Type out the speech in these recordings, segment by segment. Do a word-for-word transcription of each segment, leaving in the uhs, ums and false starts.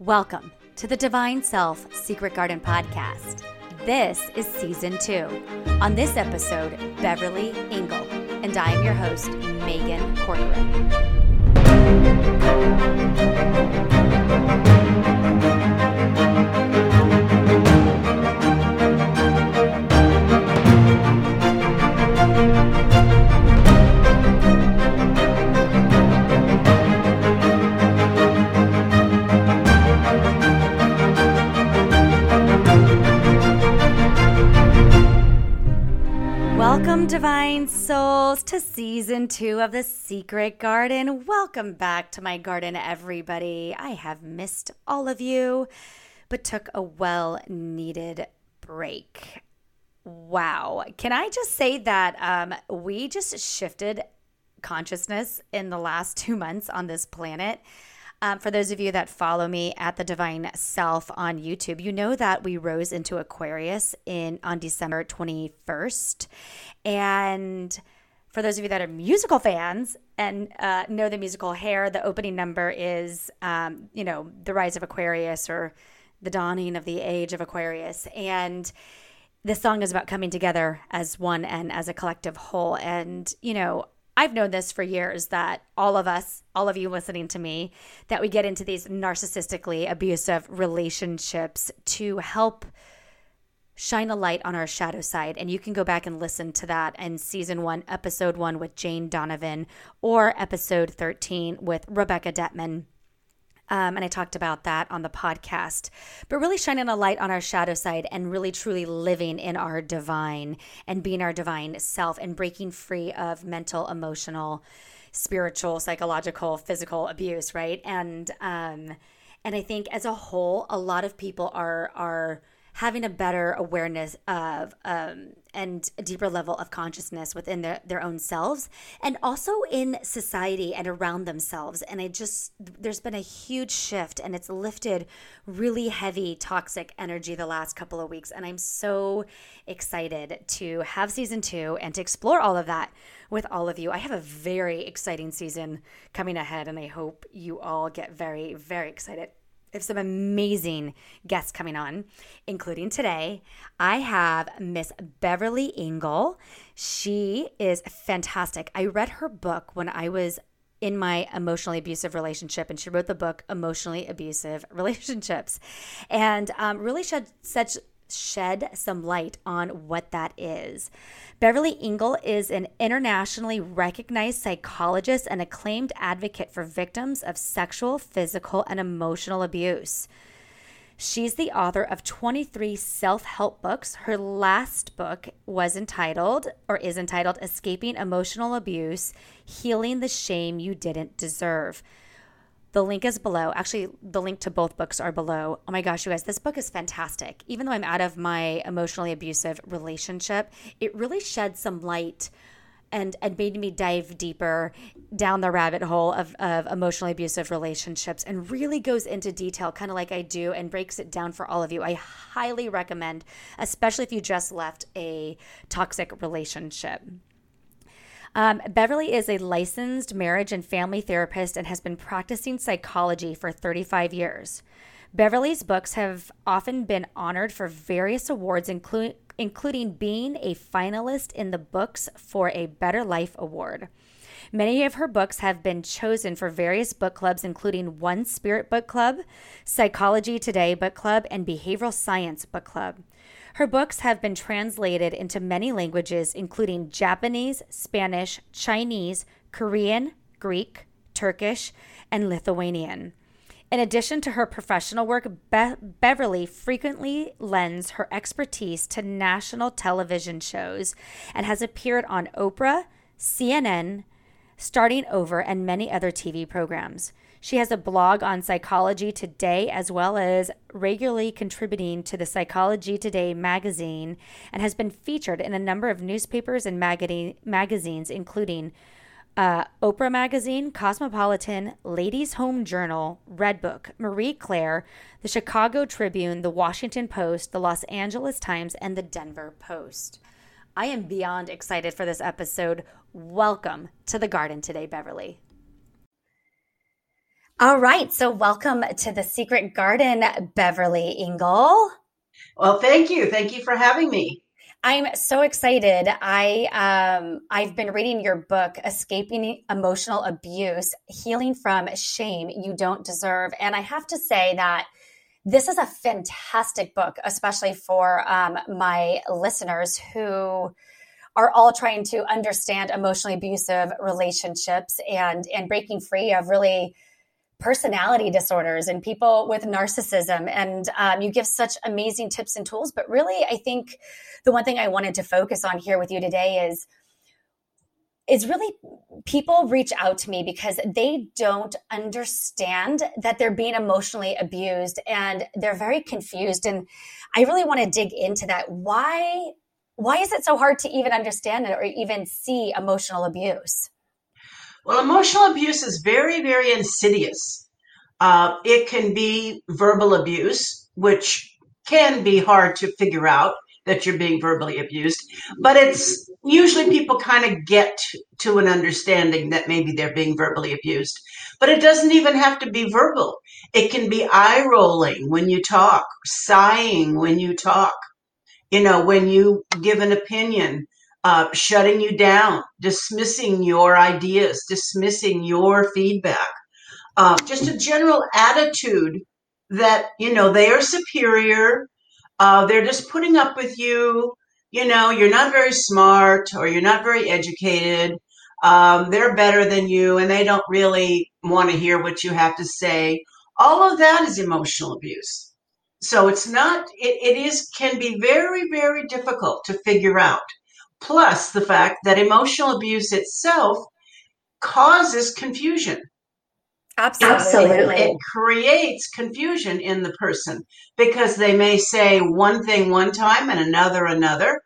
Welcome to the Divine Self Secret Garden Podcast. This is Season two. On this episode, Beverly Engel, and I am your host, Megan Cordovan. Welcome, divine souls, to season two of The Secret Garden. Welcome back to my garden, everybody. I have missed all of you, but took a well-needed break. Wow. Can I just say that um, we just shifted consciousness in the last two months on this planet? Um, for those of you that follow me at The Divine Self on YouTube, you know that we rose into Aquarius in on December twenty-first. And for those of you that are musical fans and uh, know the musical Hair, the opening number is, um, you know, the rise of Aquarius or the dawning of the age of Aquarius. And this song is about coming together as one and as a collective whole. And, you know, I've known this for years, that all of us, all of you listening to me, that we get into these narcissistically abusive relationships to help shine a light on our shadow side. And you can go back and listen to that in season one, episode one with Jane Donovan, or episode thirteen with Rebecca Detman. Um, and I talked about that on the podcast, but really shining a light on our shadow side and really truly living in our divine and being our divine self and breaking free of mental, emotional, spiritual, psychological, physical abuse, right? And um, and I think as a whole, a lot of people are are having a better awareness of um, and a deeper level of consciousness within their, their own selves and also in society and around themselves. And I just, there's been a huge shift, and it's lifted really heavy toxic energy the last couple of weeks. And I'm so excited to have season two and to explore all of that with all of you. I have a very exciting season coming ahead, and I hope you all get very, very excited. I have some amazing guests coming on, including today. I have Miss Beverly Engel. She is fantastic. I read her book when I was in my emotionally abusive relationship, and she wrote the book Emotionally Abusive Relationships, and um, really shed such shed some light on what that is. Beverly Engel is an internationally recognized psychologist and acclaimed advocate for victims of sexual, physical, and emotional abuse. She's the author of twenty-three self-help books. Her last book was entitled, or is entitled, Escaping Emotional Abuse: Healing the Shame You Didn't Deserve. The link is below. Actually, the link to both books are below. Oh my gosh, you guys, this book is fantastic. Even though I'm out of my emotionally abusive relationship, it really shed some light and, and made me dive deeper down the rabbit hole of, of emotionally abusive relationships, and really goes into detail, kind of like I do, and breaks it down for all of you. I highly recommend, especially if you just left a toxic relationship. Um, Beverly is a licensed marriage and family therapist and has been practicing psychology for thirty-five years. Beverly's books have often been honored for various awards, inclu- including being a finalist in the Books for a Better Life Award. Many of her books have been chosen for various book clubs, including One Spirit Book Club, Psychology Today Book Club, and Behavioral Sciences Book Club. Her books have been translated into many languages, including Japanese, Spanish, Chinese, Korean, Greek, Turkish, and Lithuanian. In addition to her professional work, Be- Beverly frequently lends her expertise to national television shows and has appeared on Oprah, C N N, Starting Over, and many other T V programs. She has a blog on Psychology Today, as well as regularly contributing to the Psychology Today magazine, and has been featured in a number of newspapers and mag- magazines, including uh, Oprah Magazine, Cosmopolitan, Ladies Home Journal, Redbook, Marie Claire, the Chicago Tribune, the Washington Post, the Los Angeles Times, and the Denver Post. I am beyond excited for this episode. Welcome to the garden today, Beverly. All right. So welcome to The Secret Garden, Beverly Engel. Well, thank you. Thank you for having me. I'm so excited. I, um, I've been reading your book, Escaping Emotional Abuse: Healing from Shame You Don't Deserve. And I have to say that this is a fantastic book, especially for um, my listeners who are all trying to understand emotionally abusive relationships and, and breaking free of really personality disorders and people with narcissism. And um, you give such amazing tips and tools. But really, I think the one thing I wanted to focus on here with you today is, is really people reach out to me because they don't understand that they're being emotionally abused and they're very confused. And I really want to dig into that. Why, why is it so hard to even understand it or even see emotional abuse? Well, emotional abuse is very, very insidious. Uh, it can be verbal abuse, which can be hard to figure out that you're being verbally abused, but it's usually people kind of get to an understanding that maybe they're being verbally abused, but it doesn't even have to be verbal. It can be eye rolling when you talk, sighing when you talk, you know, when you give an opinion. Uh, shutting you down, dismissing your ideas, dismissing your feedback, uh, just a general attitude that, you know, they are superior. Uh, they're just putting up with you. You know, you're not very smart or you're not very educated. Um, they're better than you and they don't really want to hear what you have to say. All of that is emotional abuse. So it's not, it, it is, can be very, very difficult to figure out. Plus the fact that emotional abuse itself causes confusion. Absolutely. Absolutely. It creates confusion in the person because they may say one thing one time and another another.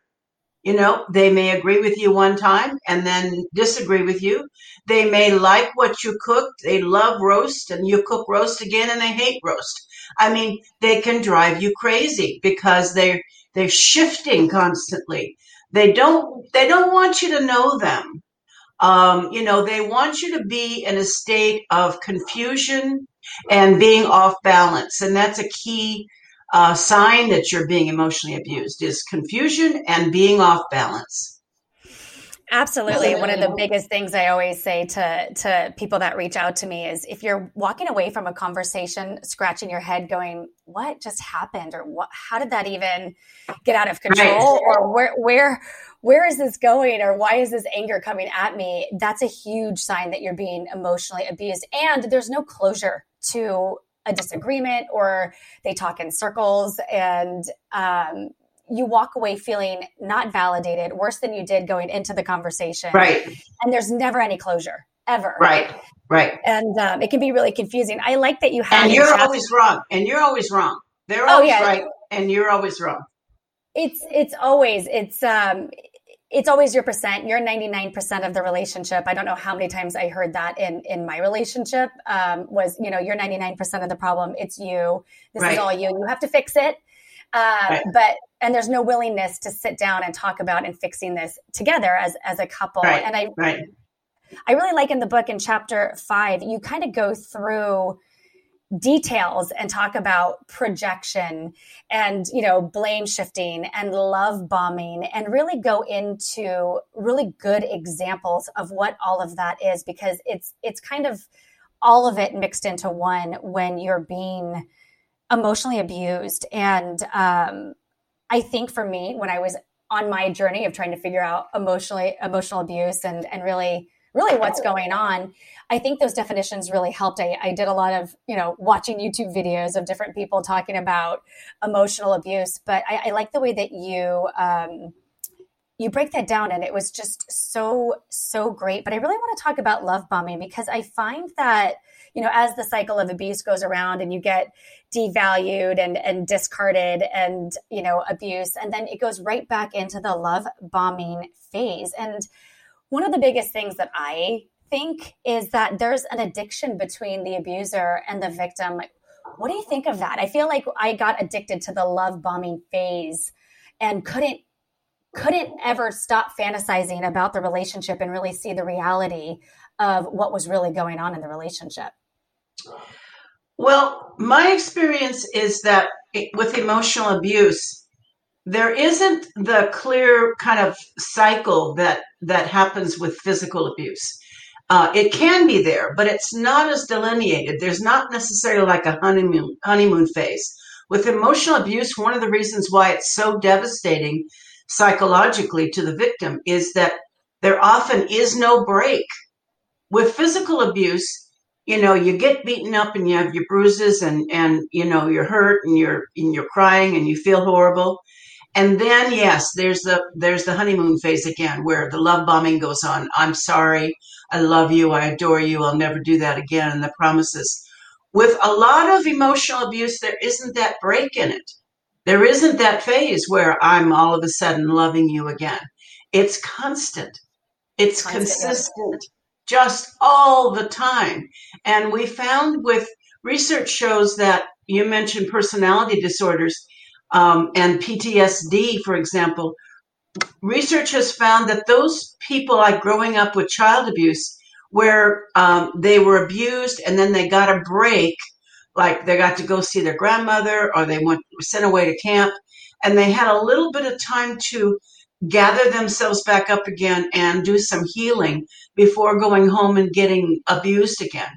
You know, they may agree with you one time and then disagree with you. They may like what you cooked. They love roast and you cook roast again and they hate roast. I mean, they can drive you crazy because they're, they're shifting constantly. They don't, they don't want you to know them. Um, you know, they want you to be in a state of confusion and being off balance. And that's a key uh, sign that you're being emotionally abused is confusion and being off balance. Absolutely. One of the biggest things I always say to, to people that reach out to me is if you're walking away from a conversation, scratching your head going, what just happened? Or what, how did that even get out of control? Right. Or where, where, where is this going? Or why is this anger coming at me? That's a huge sign that you're being emotionally abused. And there's no closure to a disagreement or they talk in circles and, um, you walk away feeling not validated, worse than you did going into the conversation. Right. And there's never any closure, ever. Right, right. And um, it can be really confusing. I like that you have... And you're chapter- always wrong. And you're always wrong. They're always oh, yeah. right. And you're always wrong. It's it's always, it's um, it's always your percent. You're ninety-nine percent of the relationship. I don't know how many times I heard that in, in my relationship um, was, you know, you're ninety-nine percent of the problem. It's you. This right. is all you. You have to fix it. Uh, right. But and there's no willingness to sit down and talk about and fixing this together as as a couple. Right. And I right. I really like in the book in chapter five, you kind of go through details and talk about projection and you know blame shifting and love bombing and really go into really good examples of what all of that is because it's it's kind of all of it mixed into one when you're being emotionally abused. And um, I think for me, when I was on my journey of trying to figure out emotionally emotional abuse and and really, really what's going on, I think those definitions really helped. I, I did a lot of, you know, watching YouTube videos of different people talking about emotional abuse, but I, I like the way that you um, you break that down and it was just so, so great. But I really want to talk about love bombing because I find that, you know, as the cycle of abuse goes around and you get devalued and, and discarded and, you know, abuse, and then it goes right back into the love bombing phase. And one of the biggest things that I think is that there's an addiction between the abuser and the victim. Like, what do you think of that? I feel like I got addicted to the love bombing phase and couldn't couldn't ever stop fantasizing about the relationship and really see the reality of what was really going on in the relationship. Well, my experience is that with emotional abuse, there isn't the clear kind of cycle that, that happens with physical abuse. Uh, it can be there, but it's not as delineated. There's not necessarily like a honeymoon honeymoon phase. With emotional abuse, one of the reasons why it's so devastating psychologically to the victim is that there often is no break. With physical abuse, you know, you get beaten up and you have your bruises and, and you know, you're hurt and you're and you're crying and you feel horrible. And then, yes, there's the there's the honeymoon phase again where the love bombing goes on. I'm sorry. I love you. I adore you. I'll never do that again. And the promises. With a lot of emotional abuse, there isn't that break in it. There isn't that phase where I'm all of a sudden loving you again. It's constant. It's constant. Consistent, just all the time. And we found with research shows that you mentioned personality disorders um, and P T S D, for example. Research has found that those people like growing up with child abuse where um, they were abused and then they got a break, like they got to go see their grandmother or they went sent away to camp, and they had a little bit of time to gather themselves back up again and do some healing before going home and getting abused again.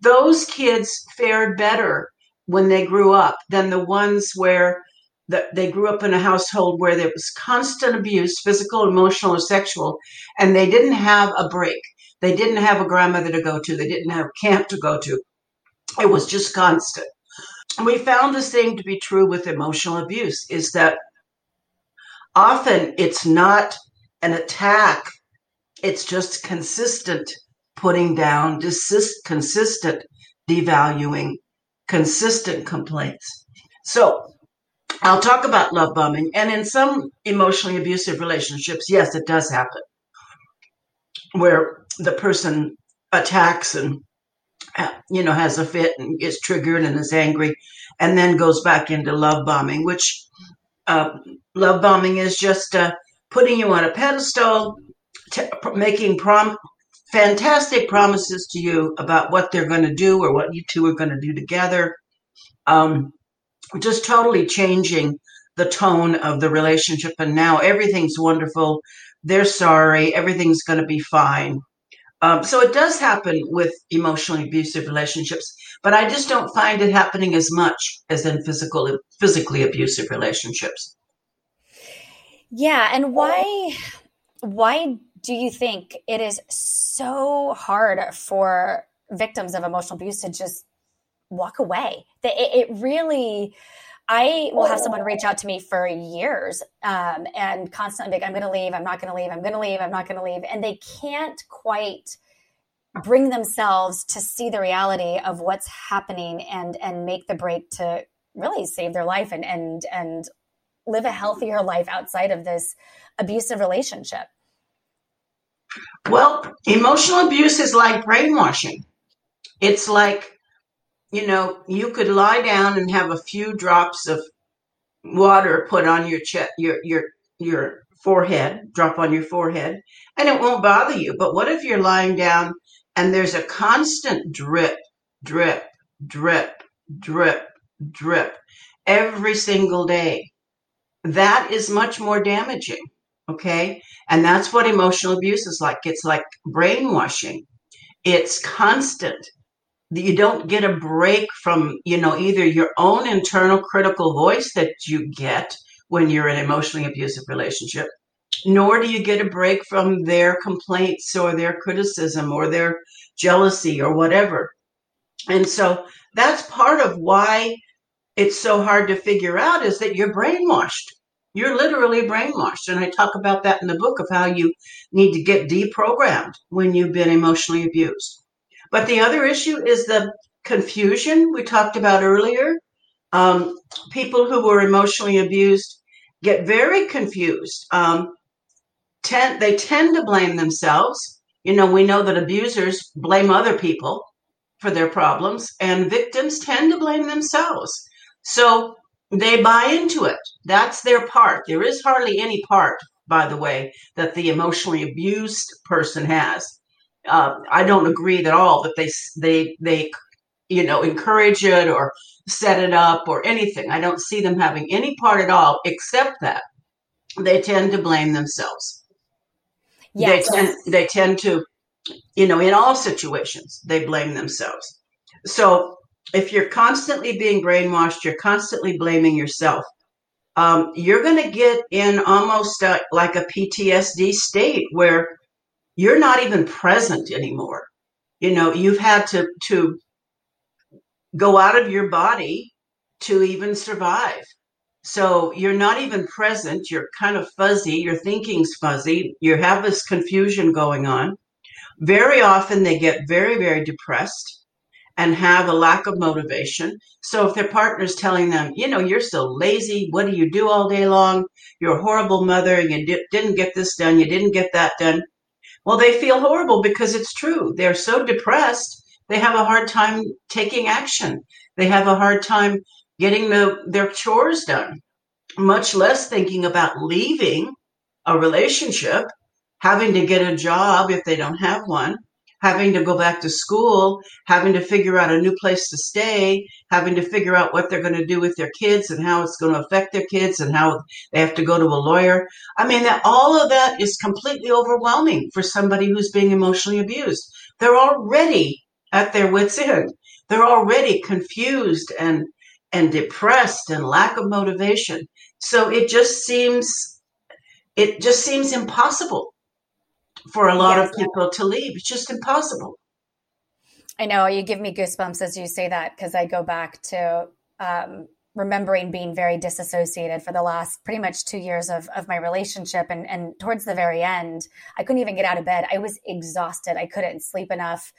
Those kids fared better when they grew up than the ones where the, they grew up in a household where there was constant abuse, physical, emotional, or sexual, and they didn't have a break. They didn't have a grandmother to go to. They didn't have camp to go to. It was just constant. And we found the same to be true with emotional abuse, is that often it's not an attack. It's just consistent putting down, desist, consistent devaluing, consistent complaints. So I'll talk about love bombing. And in some emotionally abusive relationships, yes, it does happen, where the person attacks and, you know, has a fit and gets triggered and is angry and then goes back into love bombing, which uh, love bombing is just uh, putting you on a pedestal, t- making prom- fantastic promises to you about what they're going to do or what you two are going to do together, um, just totally changing the tone of the relationship. And now everything's wonderful. They're sorry. Everything's going to be fine. Um, so it does happen with emotionally abusive relationships, but I just don't find it happening as much as in physical, physically abusive relationships. Yeah. And why, why do you think it is so hard for victims of emotional abuse to just walk away? It, it really... I will have someone reach out to me for years um, and constantly be, I'm going to leave. I'm not going to leave. I'm going to leave. I'm not going to leave. And they can't quite bring themselves to see the reality of what's happening and, and make the break to really save their life and, and, and live a healthier life outside of this abusive relationship. Well, emotional abuse is like brainwashing. It's like, you know, you could lie down and have a few drops of water put on your chest, your your your forehead, drop on your forehead, and it won't bother you. But what if you're lying down and there's a constant drip, drip, drip, drip, drip every single day? That is much more damaging, okay? And that's what emotional abuse is like. It's like brainwashing. It's constant. You don't get a break from, you know, either your own internal critical voice that you get when you're in an emotionally abusive relationship, nor do you get a break from their complaints or their criticism or their jealousy or whatever. And so that's part of why it's so hard to figure out, is that you're brainwashed. You're literally brainwashed. And I talk about that in the book of how you need to get deprogrammed when you've been emotionally abused. But the other issue is the confusion we talked about earlier. Um, people who were emotionally abused get very confused. Um, tend, they tend to blame themselves. You know, we know that abusers blame other people for their problems, and victims tend to blame themselves. So they buy into it. That's their part. There is hardly any part, by the way, that the emotionally abused person has. Uh, I don't agree at all that they they they you know, encourage it or set it up or anything. I don't see them having any part at all, except that they tend to blame themselves. Yes. They tend, they tend to, you know, in all situations, they blame themselves. So if you're constantly being brainwashed, you're constantly blaming yourself. Um, you're going to get in almost a, like a P T S D state where you're not even present anymore. You know, you've had to, to go out of your body to even survive. So you're not even present. You're kind of fuzzy. Your thinking's fuzzy. You have this confusion going on. Very often they get very, very depressed and have a lack of motivation. So if their partner's telling them, you know, you're so lazy, what do you do all day long? You're a horrible mother, you di- didn't get this done, you didn't get that done. Well, they feel horrible because it's true. They're so depressed, they have a hard time taking action. They have a hard time getting the, their chores done, much less thinking about leaving a relationship, having to get a job if they don't have one, having to go back to school, having to figure out a new place to stay, having to figure out what they're going to do with their kids and how it's going to affect their kids and how they have to go to a lawyer. I mean, that all of that is completely overwhelming for somebody who's being emotionally abused. They're already at their wits' end. They're already confused and and depressed and lack of motivation. So it just seems it just seems impossible for a lot yes. of people to leave. It's just impossible. I know, you give me goosebumps as you say that, because I go back to um, remembering being very disassociated for the last pretty much two years of, of my relationship. And, and towards the very end, I couldn't even get out of bed. I was exhausted. I couldn't sleep enough.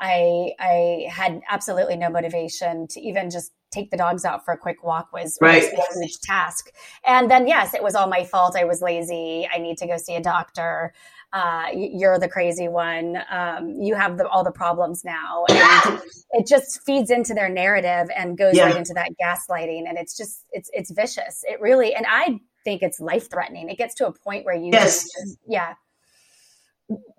I I had absolutely no motivation to even just take the dogs out for a quick walk was, right. was a huge task. And then, yes, it was all my fault. I was lazy. I need to go see a doctor. Uh, you're the crazy one. Um, you have the, all the problems now. And it just feeds into their narrative and goes yeah. right into that gaslighting. And it's just, it's, it's vicious. It really, and I think it's life threatening. It gets to a point where you yes. just, just, yeah.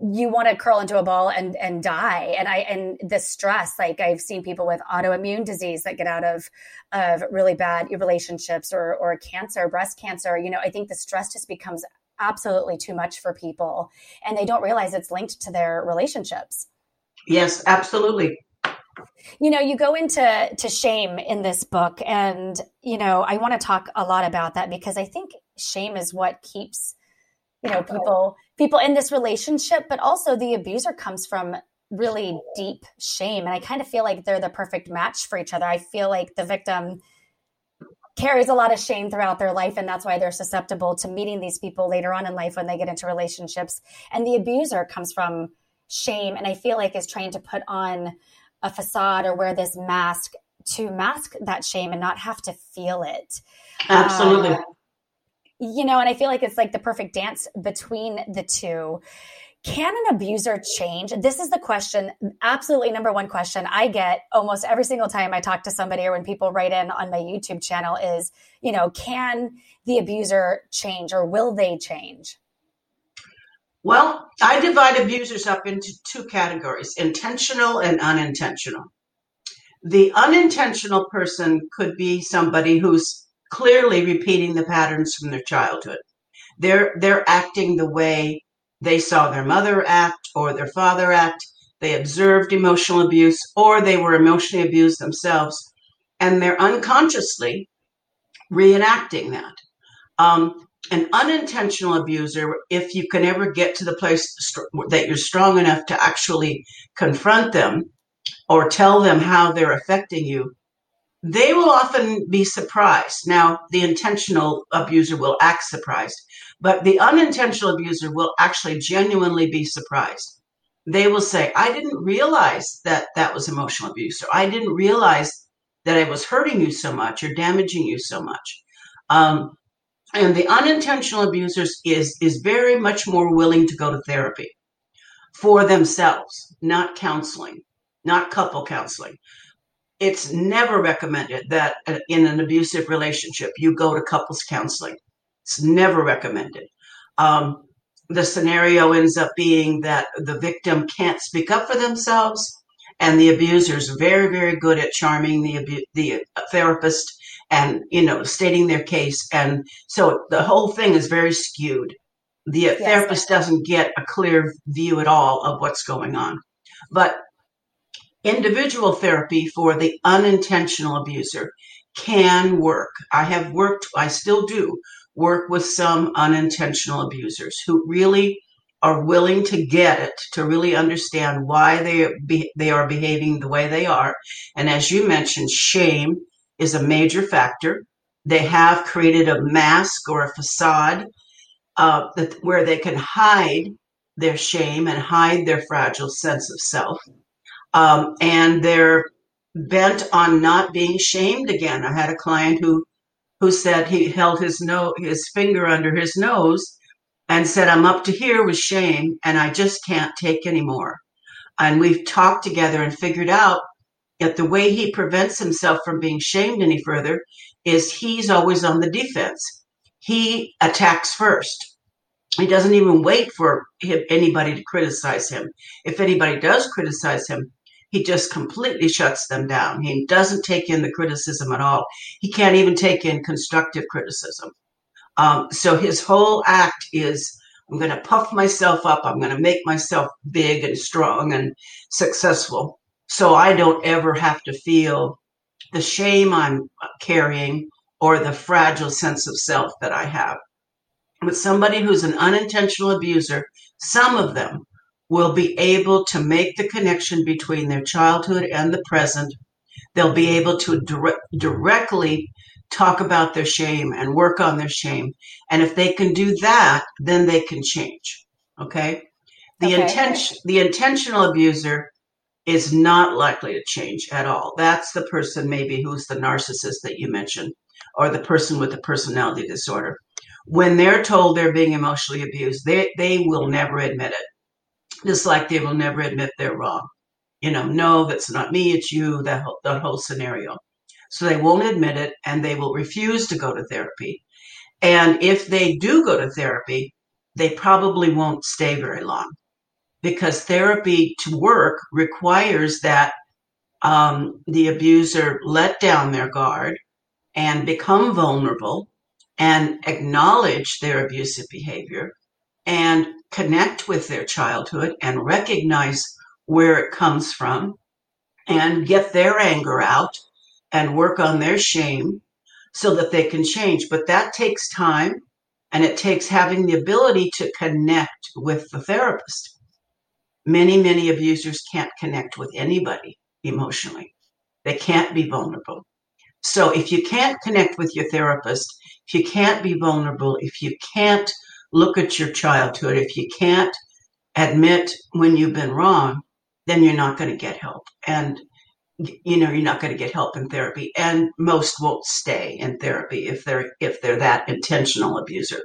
you want to curl into a ball and, and die. And I, and the stress, like I've seen people with autoimmune disease that get out of, of really bad relationships or, or cancer, breast cancer, you know, I think the stress just becomes absolutely too much for people and they don't realize it's linked to their relationships. Yes, absolutely. You know, you go into to shame in this book and, you know, I want to talk a lot about that because I think shame is what keeps, you know, people, people in this relationship, but also the abuser comes from really deep shame. And I kind of feel like they're the perfect match for each other. I feel like the victim carries a lot of shame throughout their life. And that's why they're susceptible to meeting these people later on in life when they get into relationships. And the abuser comes from shame. And I feel like is trying to put on a facade or wear this mask to mask that shame and not have to feel it. Absolutely. Um, You know, and I feel like it's like the perfect dance between the two. Can an abuser change? This is the question, absolutely number one question I get almost every single time I talk to somebody or when people write in on my YouTube channel is, you know, can the abuser change or will they change? Well, I divide abusers up into two categories, intentional and unintentional. The unintentional person could be somebody who's clearly repeating the patterns from their childhood. They're they're acting the way they saw their mother act or their father act. They observed emotional abuse or they were emotionally abused themselves. And they're unconsciously reenacting that. Um, an unintentional abuser, if you can ever get to the place st- that you're strong enough to actually confront them or tell them how they're affecting you, they will often be surprised. Now, the intentional abuser will act surprised, but the unintentional abuser will actually genuinely be surprised. They will say, I didn't realize that that was emotional abuse, or I didn't realize that I was hurting you so much or damaging you so much. Um, and the unintentional abuser is, is very much more willing to go to therapy for themselves, not counseling, not couple counseling. It's never recommended that in an abusive relationship, you go to couples counseling. It's never recommended. Um, the scenario ends up being that the victim can't speak up for themselves and the abuser's very, very good at charming the abu- the therapist and, you know, stating their case. And so the whole thing is very skewed. The yes. therapist doesn't get a clear view at all of what's going on. But individual therapy for the unintentional abuser can work. I have worked, I still do work with some unintentional abusers who really are willing to get it, to really understand why they be, they are behaving the way they are. And as you mentioned, shame is a major factor. They have created a mask or a facade uh, that, where they can hide their shame and hide their fragile sense of self. Um, and they're bent on not being shamed again. I had a client who who said he held his no his finger under his nose and said, "I'm up to here with shame and I just can't take anymore." And we've talked together and figured out that the way he prevents himself from being shamed any further is he's always on the defense. He attacks first. He doesn't even wait for him, anybody to criticize him. If anybody does criticize him, he just completely shuts them down. He doesn't take in the criticism at all. He can't even take in constructive criticism. Um, so his whole act is, I'm going to puff myself up. I'm going to make myself big and strong and successful so I don't ever have to feel the shame I'm carrying or the fragile sense of self that I have. With somebody who's an unintentional abuser, some of them will be able to make the connection between their childhood and the present. They'll be able to dire- directly talk about their shame and work on their shame. And if they can do that, then they can change. Okay? The okay. intention, the intentional abuser is not likely to change at all. That's the person maybe who's the narcissist that you mentioned, or the person with the personality disorder. When they're told they're being emotionally abused, they, they will never admit it. Just like they will never admit they're wrong. You know, no, that's not me, it's you, that whole, that whole scenario. So they won't admit it, and they will refuse to go to therapy. And if they do go to therapy, they probably won't stay very long, because therapy to work requires that um, the abuser let down their guard and become vulnerable and acknowledge their abusive behavior and connect with their childhood and recognize where it comes from and get their anger out and work on their shame so that they can change. But that takes time, and it takes having the ability to connect with the therapist. Many, many abusers can't connect with anybody emotionally. They can't be vulnerable. So if you can't connect with your therapist, if you can't be vulnerable, if you can't look at your childhood, if you can't admit when you've been wrong, then you're not going to get help. And, you know, you're not going to get help in therapy. And most won't stay in therapy if they're if they're that intentional abuser.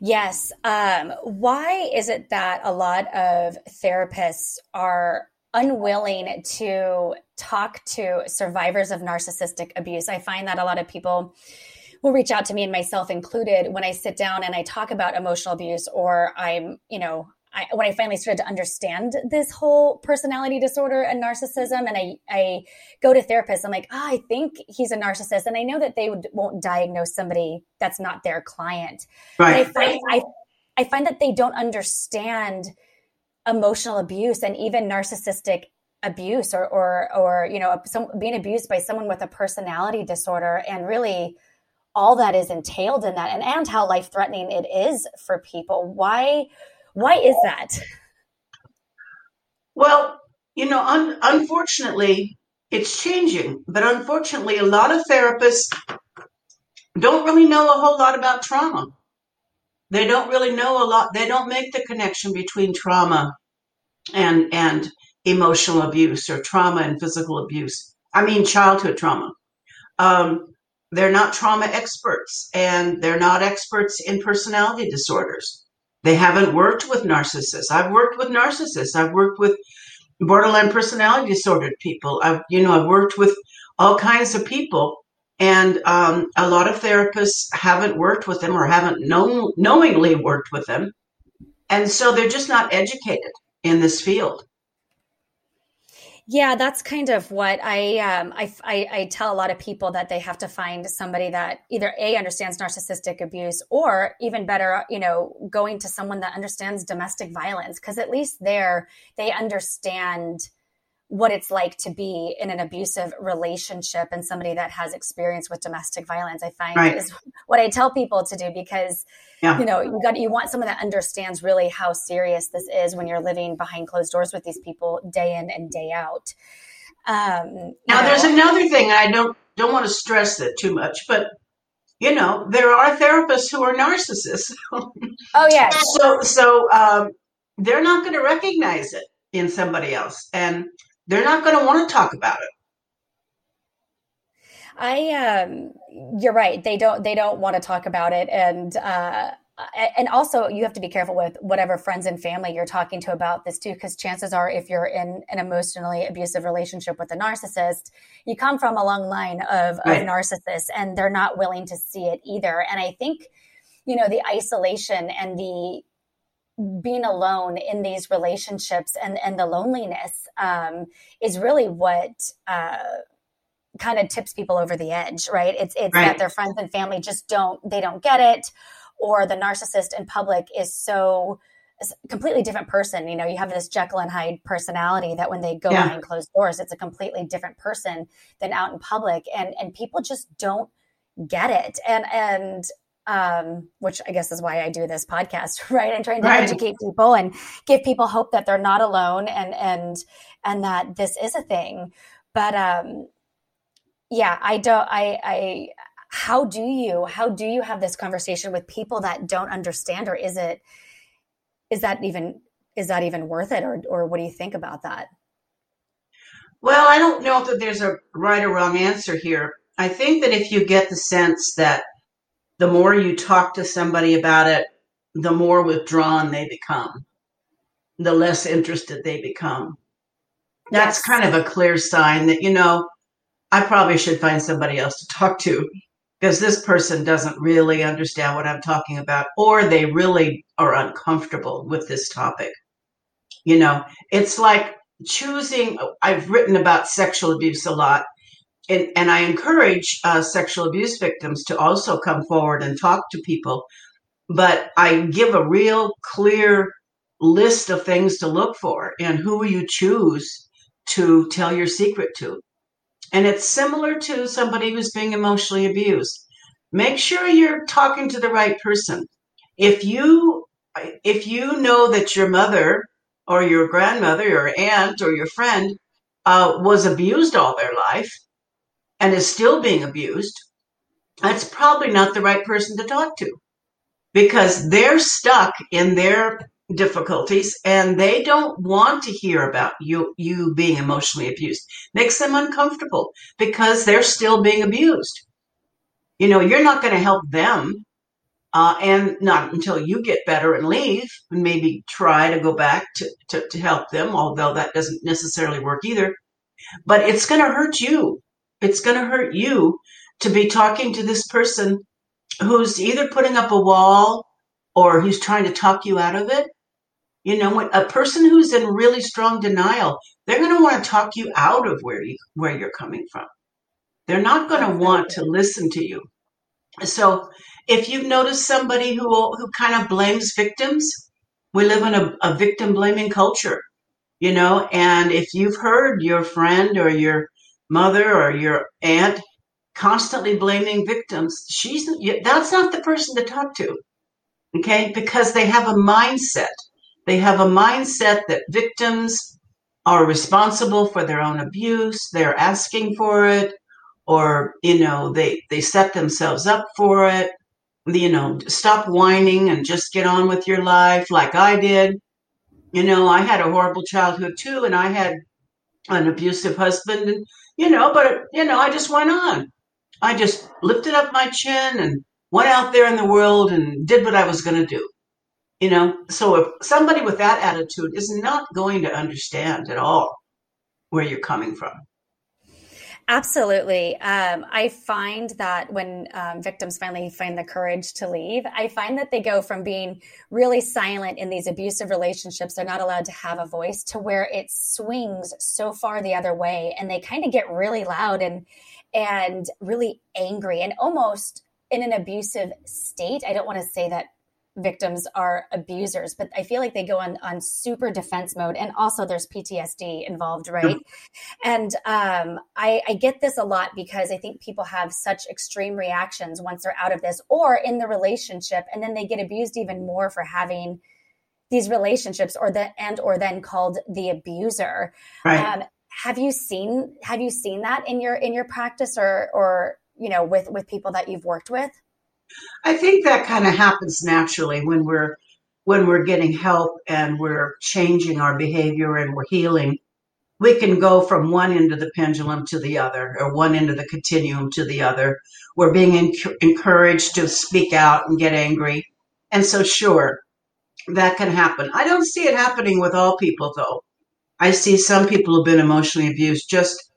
Yes. Um, why is it that a lot of therapists are unwilling to talk to survivors of narcissistic abuse? I find that a lot of people will reach out to me, and myself included, when I sit down and I talk about emotional abuse, or I'm, you know, I, when I finally started to understand this whole personality disorder and narcissism, and I, I go to therapists, I'm like, ah, oh, I think he's a narcissist. And I know that they would, won't diagnose somebody that's not their client. Right. But I find, I, I find that they don't understand emotional abuse and even narcissistic abuse, or, or, or, you know, some, being abused by someone with a personality disorder, and really all that is entailed in that, and, and how life-threatening it is for people. Why, why is that? Well, you know, un- unfortunately, it's changing. But unfortunately, a lot of therapists don't really know a whole lot about trauma. They don't really know a lot. They don't make the connection between trauma and and emotional abuse, or trauma and physical abuse. I mean, childhood trauma. Um, They're not trauma experts, and they're not experts in personality disorders. They haven't worked with narcissists. I've worked with narcissists. I've worked with borderline personality disordered people. I've, you know, I've worked with all kinds of people, and um, a lot of therapists haven't worked with them, or haven't known, knowingly worked with them. And so they're just not educated in this field. Yeah, that's kind of what I, um, I, I, I tell a lot of people, that they have to find somebody that either A, understands narcissistic abuse, or even better, you know, going to someone that understands domestic violence, because at least there they understand what it's like to be in an abusive relationship, and somebody that has experience with domestic violence, I find right. is what I tell people to do, because, yeah. you know, you got, you want someone that understands really how serious this is when you're living behind closed doors with these people day in and day out. Um, now, know. there's another thing. I don't, don't want to stress that too much, but, you know, there are therapists who are narcissists. Oh, yeah. So, so um, they're not going to recognize it in somebody else. And they're not going to want to talk about it. I, um, you're right. They don't, they don't want to talk about it. And, uh, and also you have to be careful with whatever friends and family you're talking to about this too, because chances are, if you're in an emotionally abusive relationship with a narcissist, you come from a long line of, right. of narcissists, and they're not willing to see it either. And I think, you know, the isolation and the being alone in these relationships and, and the loneliness um, is really what uh, kind of tips people over the edge, right? It's it's right. that their friends and family just don't, they don't get it. Or the narcissist in public is so is a completely different person. You know, you have this Jekyll and Hyde personality that when they go yeah. behind closed doors, it's a completely different person than out in public. And, and people just don't get it. And, and, Um, which I guess is why I do this podcast, right? I'm trying to right. educate people and give people hope that they're not alone, and, and, and that this is a thing. But, um, yeah, I don't, I, I, how do you, how do you have this conversation with people that don't understand, or is it, is that even, is that even worth it? Or, or what do you think about that? Well, I don't know that there's a right or wrong answer here. I think that if you get the sense that the more you talk to somebody about it, the more withdrawn they become, the less interested they become. That's yes. kind of a clear sign that, you know, I probably should find somebody else to talk to, because this person doesn't really understand what I'm talking about, or they really are uncomfortable with this topic. You know, it's like choosing, I've written about sexual abuse a lot. And, and I encourage uh, sexual abuse victims to also come forward and talk to people. But I give a real clear list of things to look for and who you choose to tell your secret to. And it's similar to somebody who's being emotionally abused. Make sure you're talking to the right person. If you, if you know that your mother or your grandmother or aunt or your friend uh, was abused all their life, and is still being abused, that's probably not the right person to talk to, because they're stuck in their difficulties and they don't want to hear about you, you being emotionally abused. Makes them uncomfortable because they're still being abused. You know, you're not going to help them uh, and not until you get better and leave, and maybe try to go back to, to, to help them, although that doesn't necessarily work either. But it's going to hurt you. It's going to hurt you to be talking to this person who's either putting up a wall or who's trying to talk you out of it. You know, when a person who's in really strong denial, they're going to want to talk you out of where you, where you're coming from. They're not going to want to listen to you. So if you've noticed somebody who, who kind of blames victims, we live in a, a victim blaming culture, you know, and if you've heard your friend or your mother or your aunt constantly blaming victims, she's that's not the person to talk to, okay? Because they have a mindset. They have a mindset that victims are responsible for their own abuse. They're asking for it, or, you know, they, they set themselves up for it. You know, stop whining and just get on with your life like I did. You know, I had a horrible childhood too, and I had an abusive husband, and, you know, but, you know, I just went on. I just lifted up my chin and went out there in the world and did what I was going to do, you know. So if somebody with that attitude is not going to understand at all where you're coming from. Absolutely. Um, I find that when um, victims finally find the courage to leave, I find that they go from being really silent in these abusive relationships, they're not allowed to have a voice, to where it swings so far the other way. And they kind of get really loud and, and really angry and almost in an abusive state. I don't want to say that victims are abusers, but I feel like they go on, on super defense mode. And also there's P T S D involved, right? Yeah. And um, I, I get this a lot because I think people have such extreme reactions once they're out of this or in the relationship, and then they get abused even more for having these relationships or the and or then called the abuser. Right. Um, have you seen have you seen that in your in your practice or or you know with, with people that you've worked with? I think that kind of happens naturally when we're when we're getting help and we're changing our behavior and we're healing. We can go from one end of the pendulum to the other, or one end of the continuum to the other. We're being en- encouraged to speak out and get angry. And so, sure, that can happen. I don't see it happening with all people, though. I see some people who've been emotionally abused just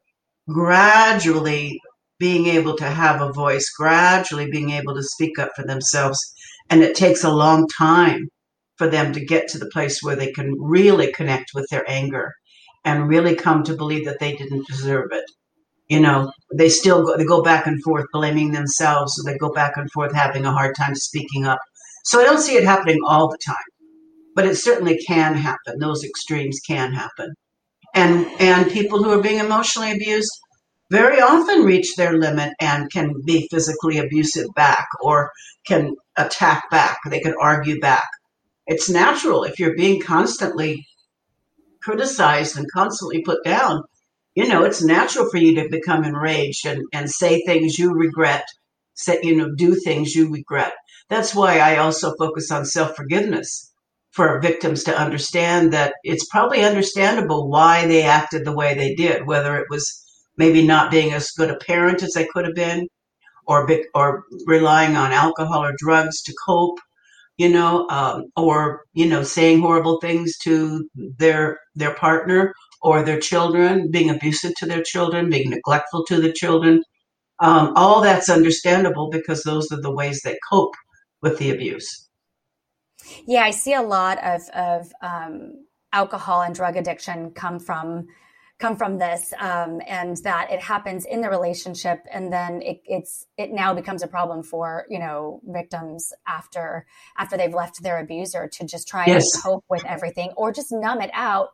gradually being able to have a voice, gradually being able to speak up for themselves. And it takes a long time for them to get to the place where they can really connect with their anger and really come to believe that they didn't deserve it. You know, they still go, they go back and forth blaming themselves. So they go back and forth having a hard time speaking up. So I don't see it happening all the time, but it certainly can happen. Those extremes can happen. And, and people who are being emotionally abused very often reach their limit and can be physically abusive back or can attack back. They can argue back. It's natural. If you're being constantly criticized and constantly put down, you know, it's natural for you to become enraged and, and say things you regret, say, you know, do things you regret. That's why I also focus on self-forgiveness for victims to understand that it's probably understandable why they acted the way they did, whether it was maybe not being as good a parent as they could have been, or be, or relying on alcohol or drugs to cope, you know, um, or, you know, saying horrible things to their their partner or their children, being abusive to their children, being neglectful to their children. Um, all that's understandable because those are the ways they cope with the abuse. Yeah, I see a lot of, of um, alcohol and drug addiction come from come from this um, and that it happens in the relationship. And then it, it's, it now becomes a problem for, you know, victims after, after they've left their abuser to just try yes. and cope with everything or just numb it out.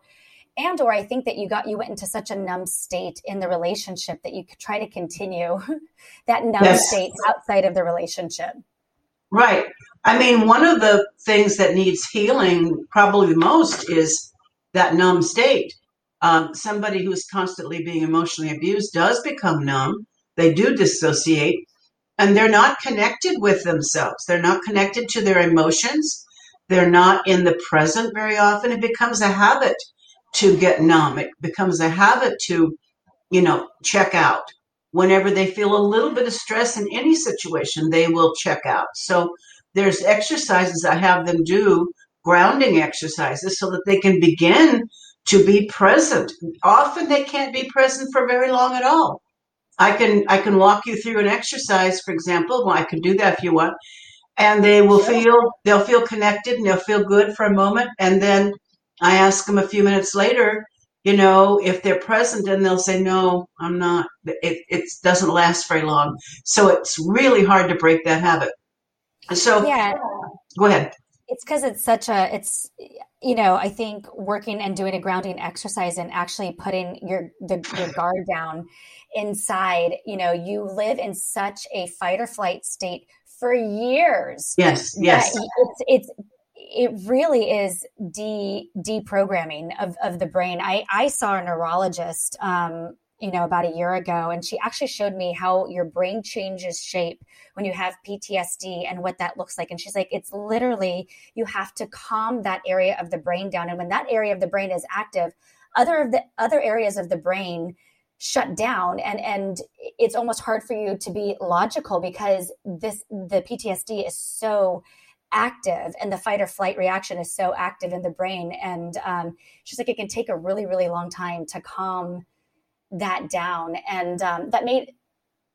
And, or I think that you got, you went into such a numb state in the relationship that you could try to continue that numb yes. state outside of the relationship. Right. I mean, one of the things that needs healing probably the most is that numb state. Um, somebody who is constantly being emotionally abused does become numb. They do dissociate, and they're not connected with themselves. They're not connected to their emotions. They're not in the present very often. It becomes a habit to get numb. It becomes a habit to, you know, check out. Whenever they feel a little bit of stress in any situation, they will check out. So there's exercises I have them do, grounding exercises, so that they can begin to be present. Often they can't be present for very long at all. I can I can walk you through an exercise, for example. Well, I can do that if you want. And they will feel they'll feel connected and they'll feel good for a moment. And then I ask them a few minutes later, you know, if they're present, and they'll say, "No, I'm not." It it doesn't last very long. So it's really hard to break that habit. So yeah. Go ahead. It's because it's such a, it's, you know, I think working and doing a grounding exercise and actually putting your the, your guard down inside, you know, you live in such a fight or flight state for years. Yes, yes. It's, it's it really is de deprogramming of, of the brain. I, I saw a neurologist, um, you know, about a year ago, and she actually showed me how your brain changes shape when you have P T S D and what that looks like. And she's like, it's literally, you have to calm that area of the brain down. And when that area of the brain is active, other of the other areas of the brain shut down. And, and it's almost hard for you to be logical because this, the P T S D is so active and the fight or flight reaction is so active in the brain. And um, she's like, it can take a really, really long time to calm that down. And um, that made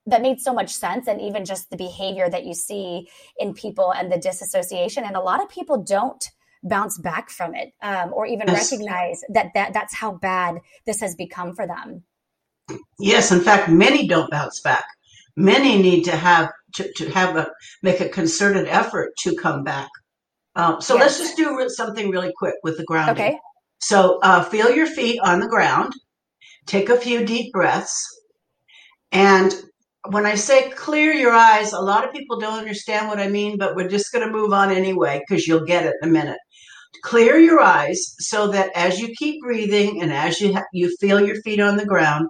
that made so much sense. And even just the behavior that you see in people and the disassociation. And a lot of people don't bounce back from it um, or even yes. recognize that, that that's how bad this has become for them. Yes. In fact, many don't bounce back. Many need to have to, to have a, make a concerted effort to come back. Um, so yes. let's just do re- something really quick with the grounding. Okay. So uh, feel your feet on the ground, take a few deep breaths. And when I say clear your eyes, a lot of people don't understand what I mean, but we're just going to move on anyway, because you'll get it in a minute. Clear your eyes so that as you keep breathing and as you ha- you feel your feet on the ground,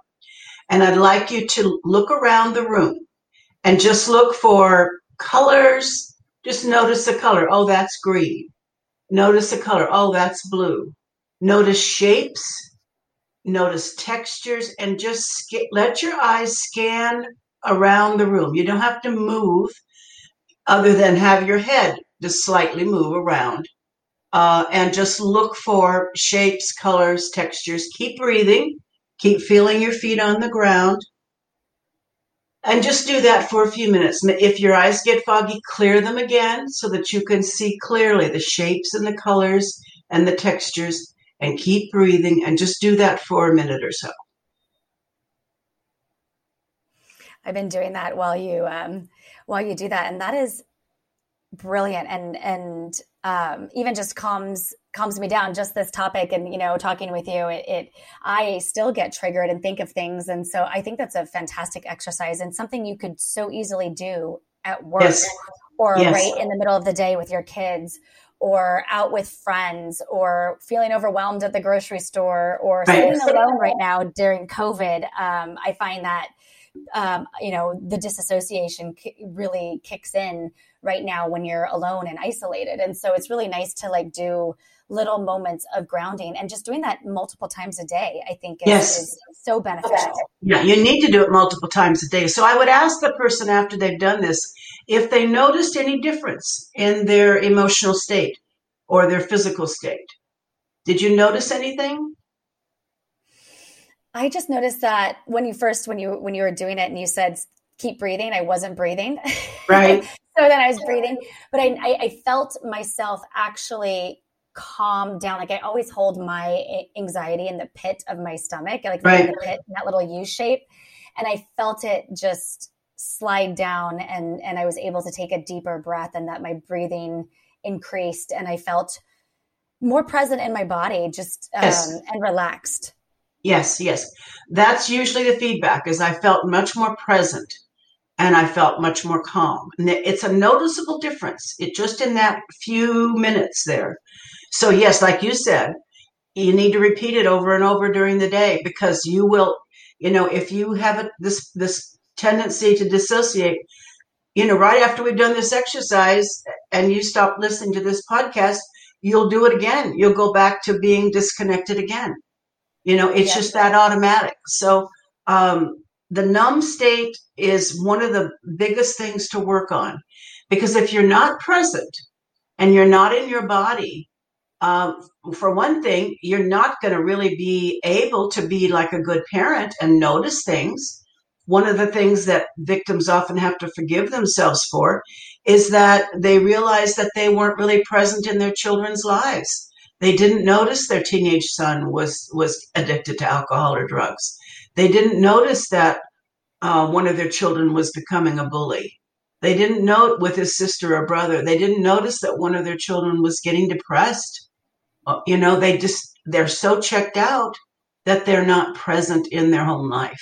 and I'd like you to look around the room and just look for colors. Just notice the color. Oh, that's green. Notice the color. Oh, that's blue. Notice shapes. Notice textures. And just sk- let your eyes scan around the room. You don't have to move other than have your head just slightly move around. Uh, and just look for shapes, colors, textures. Keep breathing. Keep feeling your feet on the ground. And just do that for a few minutes. If your eyes get foggy, clear them again so that you can see clearly the shapes and the colors and the textures, and keep breathing, and just do that for a minute or so. I've been doing that while you um, while you do that, and that is brilliant, and and um, even just calms calms me down. Just this topic, and you know, talking with you, it, it I still get triggered and think of things, and so I think that's a fantastic exercise and something you could so easily do at work yes. or yes. right in the middle of the day with your kids, or out with friends, or feeling overwhelmed at the grocery store, or right. sitting alone right now during COVID. Um, I find that, um, you know, the disassociation k- really kicks in right now when you're alone and isolated. And so it's really nice to like do little moments of grounding, and just doing that multiple times a day, I think is, yes. is so beneficial. Yeah, you need to do it multiple times a day. So I would ask the person after they've done this, if they noticed any difference in their emotional state or their physical state. Did you notice anything? I just noticed that when you first, when you, when you were doing it and you said, keep breathing, I wasn't breathing. Right. So then I was breathing, but I, I, I felt myself actually calm down. Like I always hold my anxiety in the pit of my stomach, like right. in the pit, in that little U shape. And I felt it just slide down, and, and I was able to take a deeper breath, and that my breathing increased, and I felt more present in my body, just um, yes. and relaxed. Yes, yes. That's usually the feedback, is I felt much more present, and I felt much more calm. And it's a noticeable difference. It just in that few minutes there. So yes, like you said, you need to repeat it over and over during the day, because you will, you know, if you have a, this, this, tendency to dissociate, you know, right after we've done this exercise and you stop listening to this podcast, you'll do it again. You'll go back to being disconnected again. You know, it's yeah. just that automatic. So um, the numb state is one of the biggest things to work on, because if you're not present and you're not in your body, um, for one thing, you're not going to really be able to be like a good parent and notice things. One of the things that victims often have to forgive themselves for is that they realize that they weren't really present in their children's lives. They didn't notice their teenage son was, was addicted to alcohol or drugs. They didn't notice that uh, one of their children was becoming a bully. They didn't note with his sister or brother. They didn't notice that one of their children was getting depressed. Uh, you know, they just, they're so checked out that they're not present in their home life.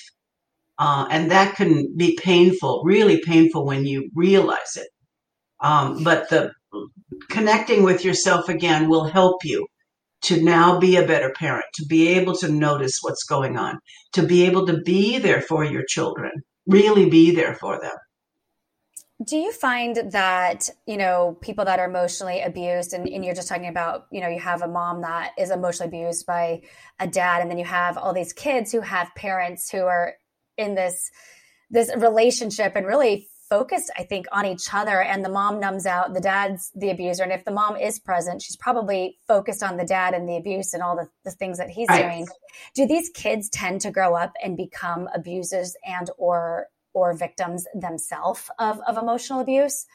Uh, and that can be painful, really painful when you realize it. Um, but the connecting with yourself again will help you to now be a better parent, to be able to notice what's going on, to be able to be there for your children, really be there for them. Do you find that, you know, people that are emotionally abused, and, and you're just talking about, you know, you have a mom that is emotionally abused by a dad, and then you have all these kids who have parents who are in this, this relationship and really focused, I think, on each other, and the mom numbs out, the dad's the abuser. And if the mom is present, she's probably focused on the dad and the abuse and all the, the things that he's doing. Do these kids tend to grow up and become abusers and or or victims themselves of, of emotional abuse?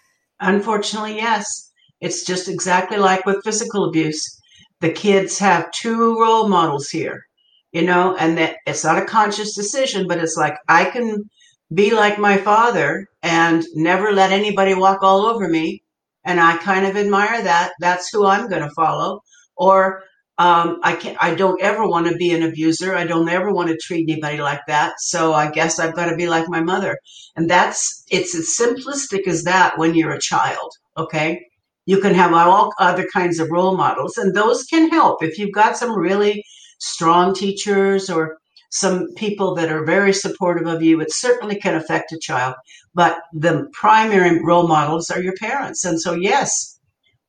Unfortunately, yes. It's just exactly like with physical abuse. The kids have two role models here, you know, and that it's not a conscious decision, but it's like, I can be like my father and never let anybody walk all over me. And I kind of admire that. That's who I'm going to follow. Or um, I can't, I don't ever want to be an abuser. I don't ever want to treat anybody like that. So I guess I've got to be like my mother. And that's, it's as simplistic as that when you're a child. Okay. You can have all other kinds of role models, and those can help. If you've got some really strong teachers or some people that are very supportive of you, it certainly can affect a child. But the primary role models are your parents. And so, yes,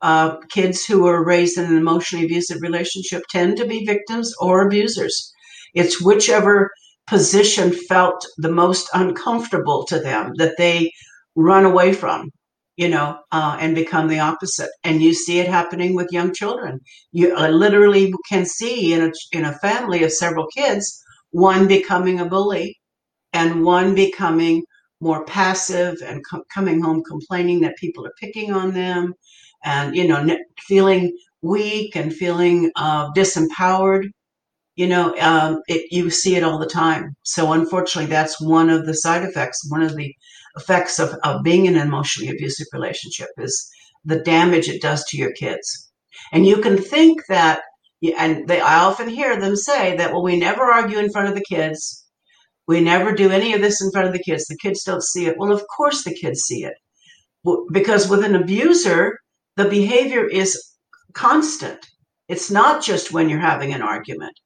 uh, kids who are raised in an emotionally abusive relationship tend to be victims or abusers. It's whichever position felt the most uncomfortable to them that they run away from. You know, uh, and become the opposite. And you see it happening with young children. You uh, literally can see in a, in a family of several kids, one becoming a bully and one becoming more passive and co- coming home complaining that people are picking on them and, you know, n- feeling weak and feeling uh, disempowered. You know, um, it, you see it all the time. So unfortunately, that's one of the side effects, one of the effects of, of being in an emotionally abusive relationship is the damage it does to your kids. And you can think that, and they, I often hear them say that, well, we never argue in front of the kids. We never do any of this in front of the kids. The kids don't see it. Well, of course the kids see it. Because with an abuser, the behavior is constant. It's not just when you're having an argument.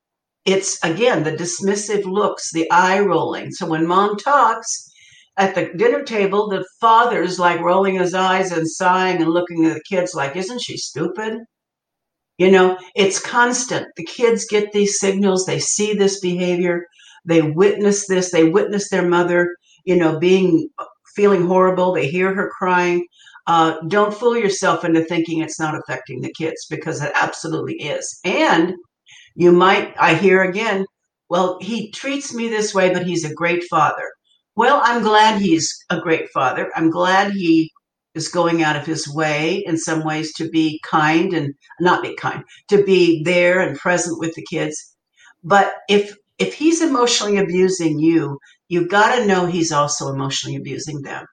It's, again, the dismissive looks, the eye rolling. So when mom talks, at the dinner table, the father's like rolling his eyes and sighing and looking at the kids like, isn't she stupid? You know, it's constant. The kids get these signals. They see this behavior. They witness this. They witness their mother, you know, being, feeling horrible. They hear her crying. Uh, don't fool yourself into thinking it's not affecting the kids, because it absolutely is. And you might, I hear again, well, he treats me this way, but he's a great father. Well, I'm glad he's a great father. I'm glad he is going out of his way in some ways to be kind and not be kind, to be there and present with the kids. But if if he's emotionally abusing you, you've got to know he's also emotionally abusing them.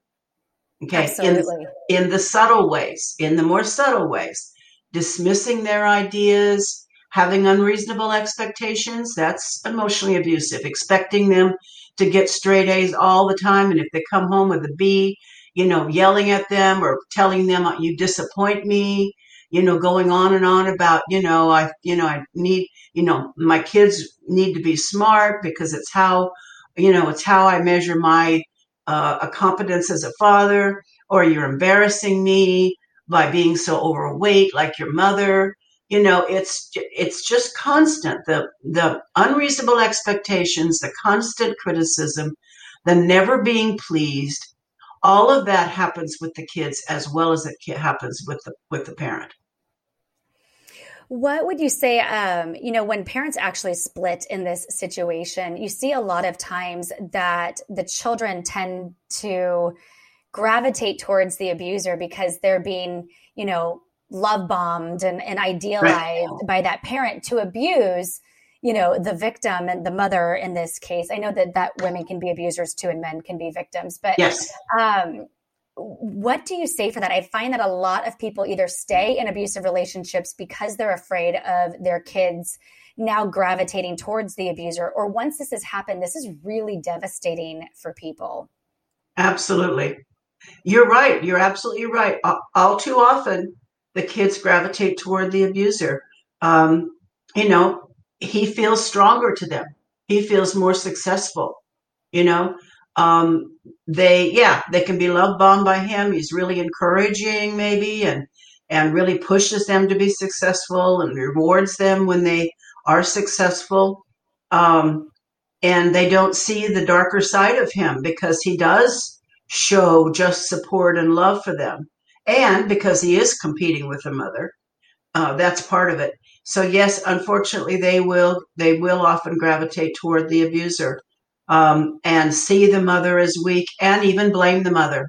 Okay. Absolutely. In, in the subtle ways, in the more subtle ways, dismissing their ideas, having unreasonable expectations, that's emotionally abusive, expecting them to get straight A's all the time. And if they come home with a B, you know, yelling at them or telling them, you disappoint me, you know, going on and on about, you know, I, you know, I need, you know, my kids need to be smart because it's how, you know, it's how I measure my uh, competence as a father, or you're embarrassing me by being so overweight like your mother. You know, it's it's just constant, the the unreasonable expectations, the constant criticism, the never being pleased. All of that happens with the kids as well as it happens with the with the parent. What would you say, um, you know, when parents actually split in this situation, you see a lot of times that the children tend to gravitate towards the abuser because they're being, you know, love bombed and, and idealized right. by that parent to abuse, you know, the victim and the mother in this case. I know that, that women can be abusers too, and men can be victims, but yes. um, what do you say for that? I find that a lot of people either stay in abusive relationships because they're afraid of their kids now gravitating towards the abuser, or once this has happened, this is really devastating for people. Absolutely. You're right. You're absolutely right. All too often, the kids gravitate toward the abuser. Um, you know, he feels stronger to them. He feels more successful. You know, um, they, yeah, they can be love bombed by him. He's really encouraging maybe and, and really pushes them to be successful and rewards them when they are successful. Um, and they don't see the darker side of him because he does show just support and love for them. And because he is competing with the mother, uh, that's part of it. So yes, unfortunately, they will they will often gravitate toward the abuser um, and see the mother as weak and even blame the mother.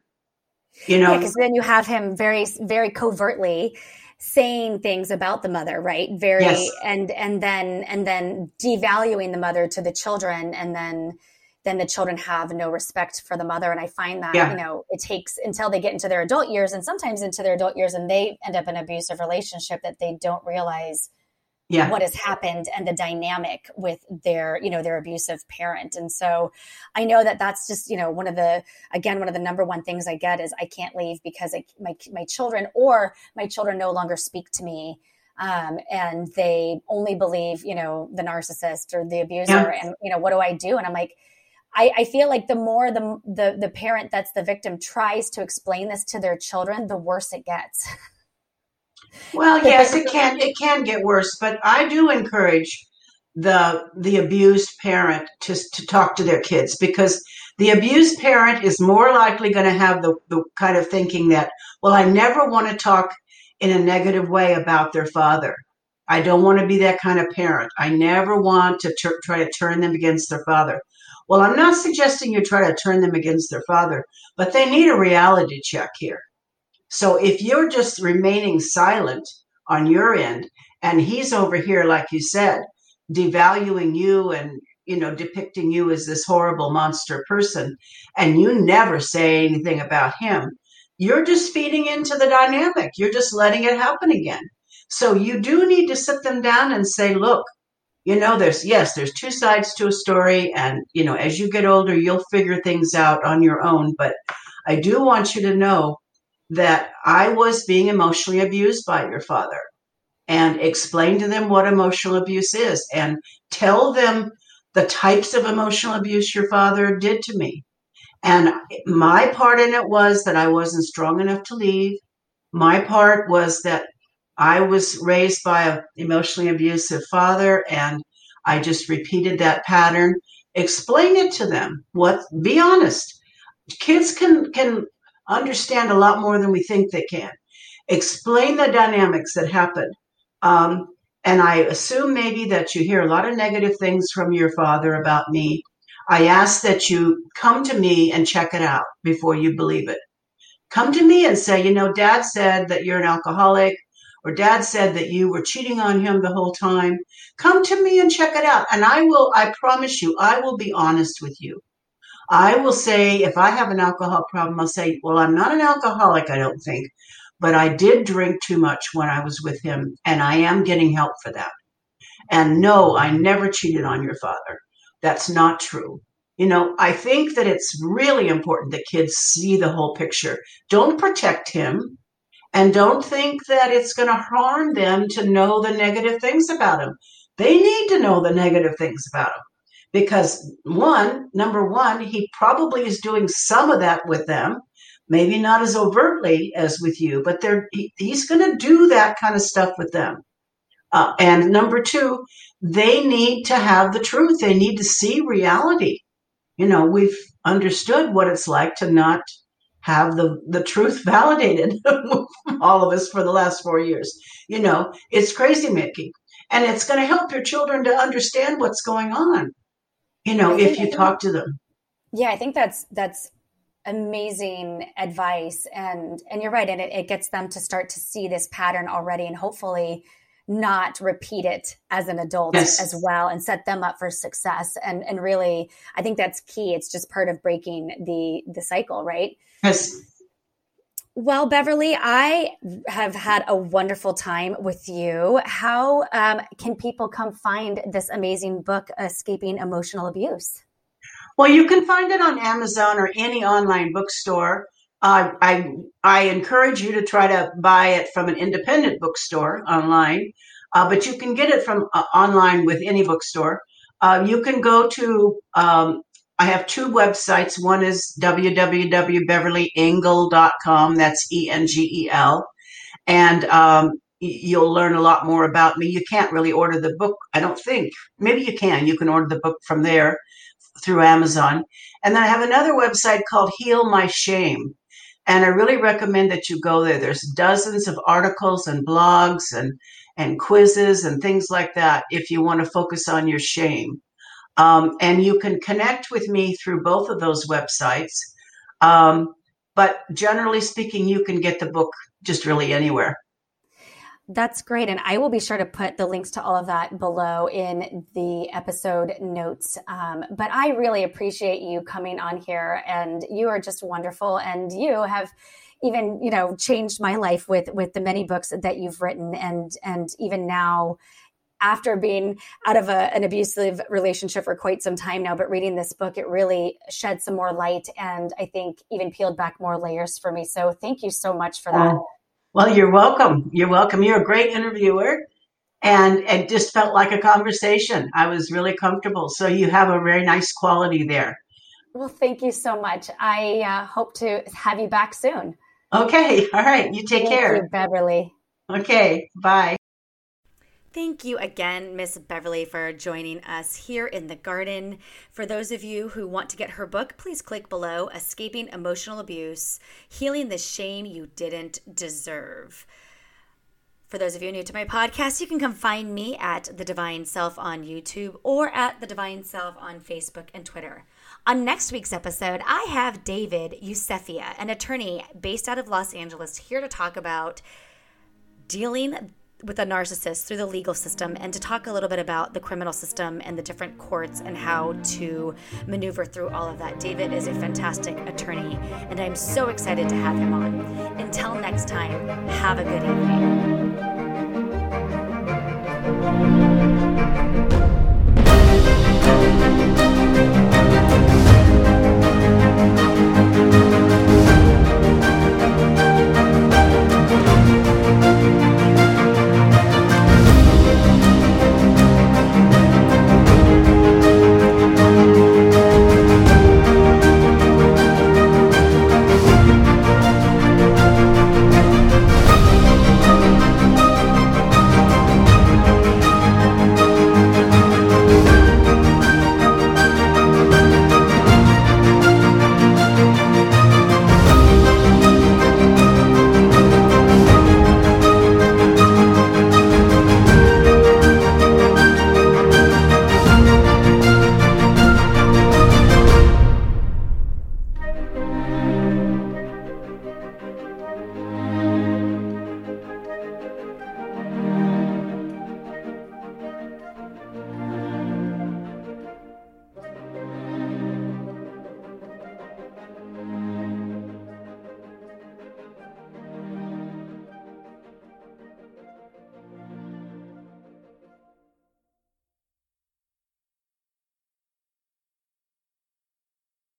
You know, because yeah, then you have him very, very covertly saying things about the mother, right? Very, yes. and and then and then devaluing the mother to the children, and then. then the children have no respect for the mother. And I find that, yeah. you know, it takes until they get into their adult years and sometimes into their adult years and they end up in an abusive relationship that they don't realize yeah. what has happened and the dynamic with their, you know, their abusive parent. And so I know that that's just, you know, one of the, again, one of the number one things I get is I can't leave because I, my my children or my children no longer speak to me. Um, and they only believe, you know, the narcissist or the abuser yeah. and, you know, what do I do? And I'm like, I, I feel like the more the, the the parent that's the victim tries to explain this to their children, the worse it gets. Well, yes, it can it can get worse, but I do encourage the the abused parent to to talk to their kids, because the abused parent is more likely going to have the, the kind of thinking that, well, I never want to talk in a negative way about their father. I don't want to be that kind of parent. I never want to ter- try to turn them against their father. Well, I'm not suggesting you try to turn them against their father, but they need a reality check here. So if you're just remaining silent on your end, and he's over here, like you said, devaluing you and, you know, depicting you as this horrible monster person, and you never say anything about him, you're just feeding into the dynamic. You're just letting it happen again. So you do need to sit them down and say, look, you know, there's, yes, there's two sides to a story. And, you know, as you get older, you'll figure things out on your own. But I do want you to know that I was being emotionally abused by your father, and explain to them what emotional abuse is, and tell them the types of emotional abuse your father did to me. And my part in it was that I wasn't strong enough to leave. My part was that I was raised by an emotionally abusive father, and I just repeated that pattern. Explain it to them. What? Be honest. Kids can can understand a lot more than we think they can. Explain the dynamics that happened. Um, and I assume maybe that you hear a lot of negative things from your father about me. I ask that you come to me and check it out before you believe it. Come to me and say, you know, Dad said that you're an alcoholic, or Dad said that you were cheating on him the whole time. Come to me and check it out. And I will, I promise you, I will be honest with you. I will say, if I have an alcohol problem, I'll say, well, I'm not an alcoholic, I don't think, but I did drink too much when I was with him, and I am getting help for that. And no, I never cheated on your father. That's not true. You know, I think that it's really important that kids see the whole picture. Don't protect him. And don't think that it's going to harm them to know the negative things about him. They need to know the negative things about him, because one, number one, he probably is doing some of that with them, maybe not as overtly as with you, but they're, he, he's going to do that kind of stuff with them. Uh, and number two, they need to have the truth. They need to see reality. You know, we've understood what it's like to not have the, the truth validated, all of us, for the last four years. You know, it's crazy making. And it's going to help your children to understand what's going on, you know, if you talk to them. Yeah, I think that's that's amazing advice. And and you're right. And it, it gets them to start to see this pattern already, and hopefully not repeat it as an adult yes. as well, and set them up for success. And and really, I think that's key. It's just part of breaking the the cycle, right? Yes. Well, Beverly, I have had a wonderful time with you. How um, can people come find this amazing book, Escaping Emotional Abuse? Well, you can find it on Amazon or any online bookstore. Uh, I I encourage you to try to buy it from an independent bookstore online, uh, but you can get it from uh, online with any bookstore. Uh, you can go to, um, I have two websites. One is w w w dot beverly engel dot com. That's E N G E L. And um, you'll learn a lot more about me. You can't really order the book, I don't think. Maybe you can. You can order the book from there. through Amazon. And then I have another website called Heal My Shame. And I really recommend that you go there. There's dozens of articles and blogs and, and quizzes and things like that if you want to focus on your shame. Um, and you can connect with me through both of those websites. Um, but generally speaking, you can get the book just really anywhere. That's great. And I will be sure to put the links to all of that below in the episode notes. Um, but I really appreciate you coming on here, and you are just wonderful. And you have even, you know, changed my life with, with the many books that you've written. And, and even now, after being out of a, an abusive relationship for quite some time now, but reading this book, it really shed some more light, and I think even peeled back more layers for me. So thank you so much for that. Well, you're welcome. You're welcome. You're a great interviewer, and it just felt like a conversation. I was really comfortable. So you have a very nice quality there. Well, thank you so much. I uh, hope to have you back soon. Okay. All right. You take thank care. You, Beverly. Okay. Bye. Thank you again, Miss Beverly, for joining us here in the garden. For those of you who want to get her book, please click below, Escaping Emotional Abuse: Healing the Shame You Didn't Deserve. For those of you new to my podcast, you can come find me at The Divine Self on YouTube or at The Divine Self on Facebook and Twitter. On next week's episode, I have David Yusefia, an attorney based out of Los Angeles, here to talk about dealing with a narcissist through the legal system, and to talk a little bit about the criminal system and the different courts and how to maneuver through all of that. David is a fantastic attorney, and I'm so excited to have him on. Until next time, have a good evening.